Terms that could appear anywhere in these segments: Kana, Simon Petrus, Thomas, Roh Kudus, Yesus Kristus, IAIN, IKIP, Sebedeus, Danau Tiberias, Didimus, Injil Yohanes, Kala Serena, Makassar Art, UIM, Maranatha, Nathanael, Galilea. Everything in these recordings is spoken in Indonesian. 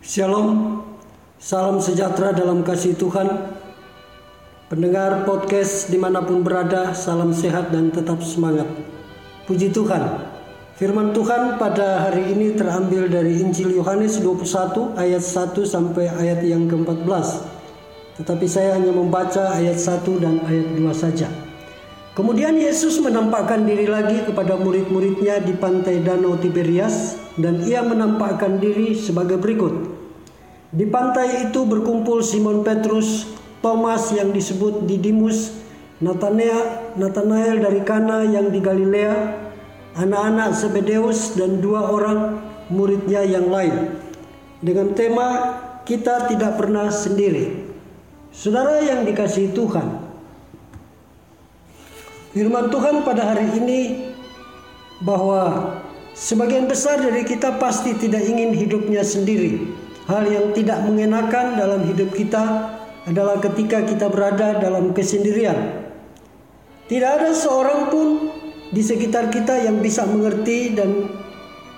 Shalom, salam sejahtera dalam kasih Tuhan. Pendengar podcast dimanapun berada, salam sehat dan tetap semangat. Puji Tuhan, firman Tuhan pada hari ini terambil dari Injil Yohanes 21 ayat 1 sampai ayat yang ke-14. Tetapi saya hanya membaca ayat 1 dan ayat 2 saja. Kemudian Yesus menampakkan diri lagi kepada murid-muridnya di pantai Danau Tiberias, dan ia menampakkan diri sebagai berikut. Di pantai itu berkumpul Simon Petrus, Thomas yang disebut Didimus, Nathanael dari Kana yang di Galilea, anak-anak Sebedeus, dan 2 orang muridnya yang lain. Dengan tema, kita tidak pernah sendiri. Saudara yang dikasihi Tuhan, firman Tuhan pada hari ini bahwa sebagian besar dari kita pasti tidak ingin hidupnya sendiri. Hal yang tidak mengenakan dalam hidup kita adalah ketika kita berada dalam kesendirian. Tidak ada seorang pun di sekitar kita yang bisa mengerti dan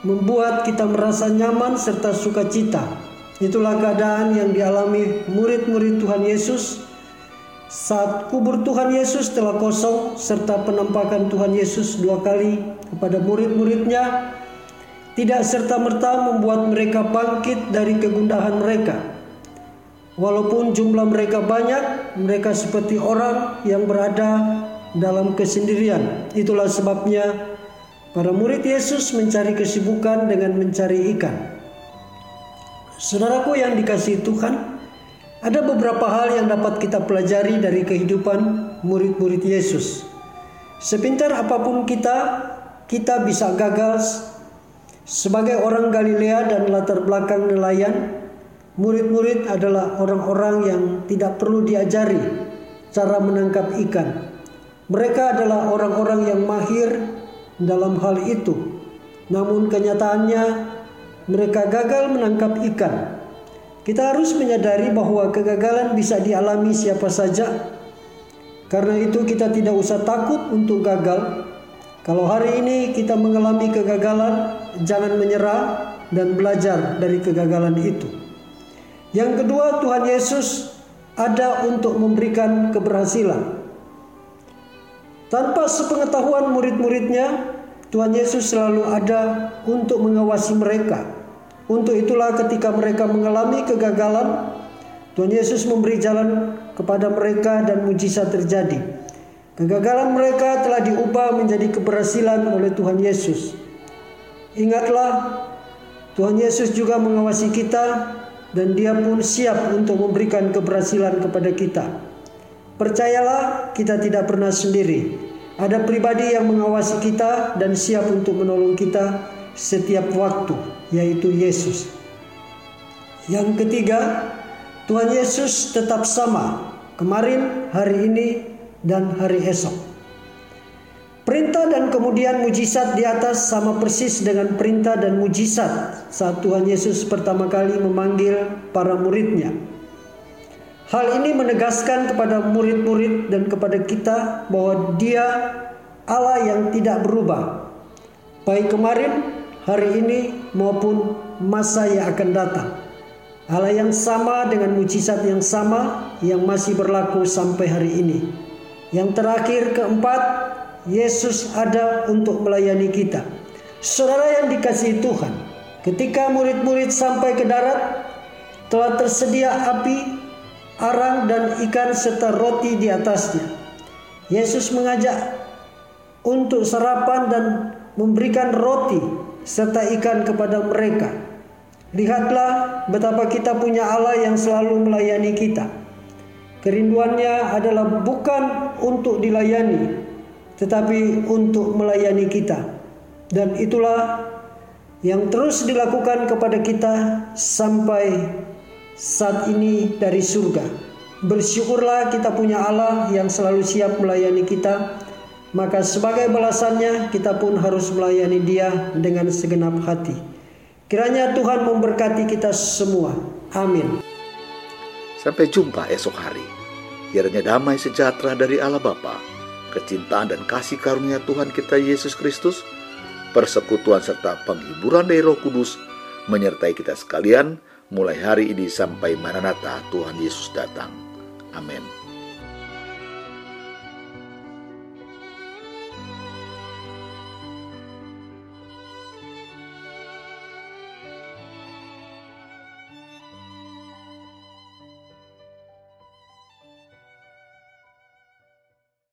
membuat kita merasa nyaman serta sukacita. Itulah keadaan yang dialami murid-murid Tuhan Yesus saat kubur Tuhan Yesus telah kosong, serta penampakan Tuhan Yesus 2 kali kepada murid-muridnya tidak serta-merta membuat mereka bangkit dari kegundahan mereka. Walaupun jumlah mereka banyak, mereka seperti orang yang berada dalam kesendirian. Itulah sebabnya para murid Yesus mencari kesibukan dengan mencari ikan. Saudaraku yang dikasihi Tuhan, ada beberapa hal yang dapat kita pelajari dari kehidupan murid-murid Yesus. Sepintar apapun kita bisa gagal. Sebagai orang Galilea dan latar belakang nelayan, murid-murid adalah orang-orang yang tidak perlu diajari cara menangkap ikan. Mereka adalah orang-orang yang mahir dalam hal itu. Namun kenyataannya mereka gagal menangkap ikan. Kita harus menyadari bahwa kegagalan bisa dialami siapa saja. Karena itu kita tidak usah takut untuk gagal. Kalau hari ini kita mengalami kegagalan, jangan menyerah dan belajar dari kegagalan itu. Yang kedua, Tuhan Yesus ada untuk memberikan keberhasilan. Tanpa sepengetahuan murid-muridnya, Tuhan Yesus selalu ada untuk mengawasi mereka. Untuk itulah ketika mereka mengalami kegagalan, Tuhan Yesus memberi jalan kepada mereka dan mujizat terjadi. Kegagalan mereka telah diubah menjadi keberhasilan oleh Tuhan Yesus. Ingatlah, Tuhan Yesus juga mengawasi kita dan Dia pun siap untuk memberikan keberhasilan kepada kita. Percayalah, kita tidak pernah sendiri. Ada pribadi yang mengawasi kita dan siap untuk menolong kita setiap waktu, yaitu Yesus. Yang ketiga, Tuhan Yesus tetap sama. Kemarin, hari ini, dan hari esok. Perintah dan kemudian mujizat di atas sama persis dengan perintah dan mujizat saat Tuhan Yesus pertama kali memanggil para muridnya. Hal ini menegaskan kepada murid-murid dan kepada kita bahwa Dia Allah yang tidak berubah, baik kemarin, hari ini, maupun masa yang akan datang. Allah yang sama dengan mujizat yang sama yang masih berlaku sampai hari ini. Yang terakhir, keempat, Yesus ada untuk melayani kita. Saudara yang dikasihi Tuhan, ketika murid-murid sampai ke darat, telah tersedia api, arang, dan ikan serta roti di atasnya. Yesus mengajak untuk sarapan dan memberikan roti serta ikan kepada mereka. Lihatlah betapa kita punya Allah yang selalu melayani kita. Kerinduannya adalah bukan untuk dilayani, tetapi untuk melayani kita. Dan itulah yang terus dilakukan kepada kita sampai saat ini dari surga. Bersyukurlah kita punya Allah yang selalu siap melayani kita. Maka sebagai balasannya kita pun harus melayani Dia dengan segenap hati. Kiranya Tuhan memberkati kita semua. Amin. Sampai jumpa esok hari. Kiranya damai sejahtera dari Allah Bapa, kecintaan dan kasih karunia Tuhan kita Yesus Kristus, persekutuan serta penghiburan dari Roh Kudus menyertai kita sekalian mulai hari ini sampai Maranatha Tuhan Yesus datang. Amin.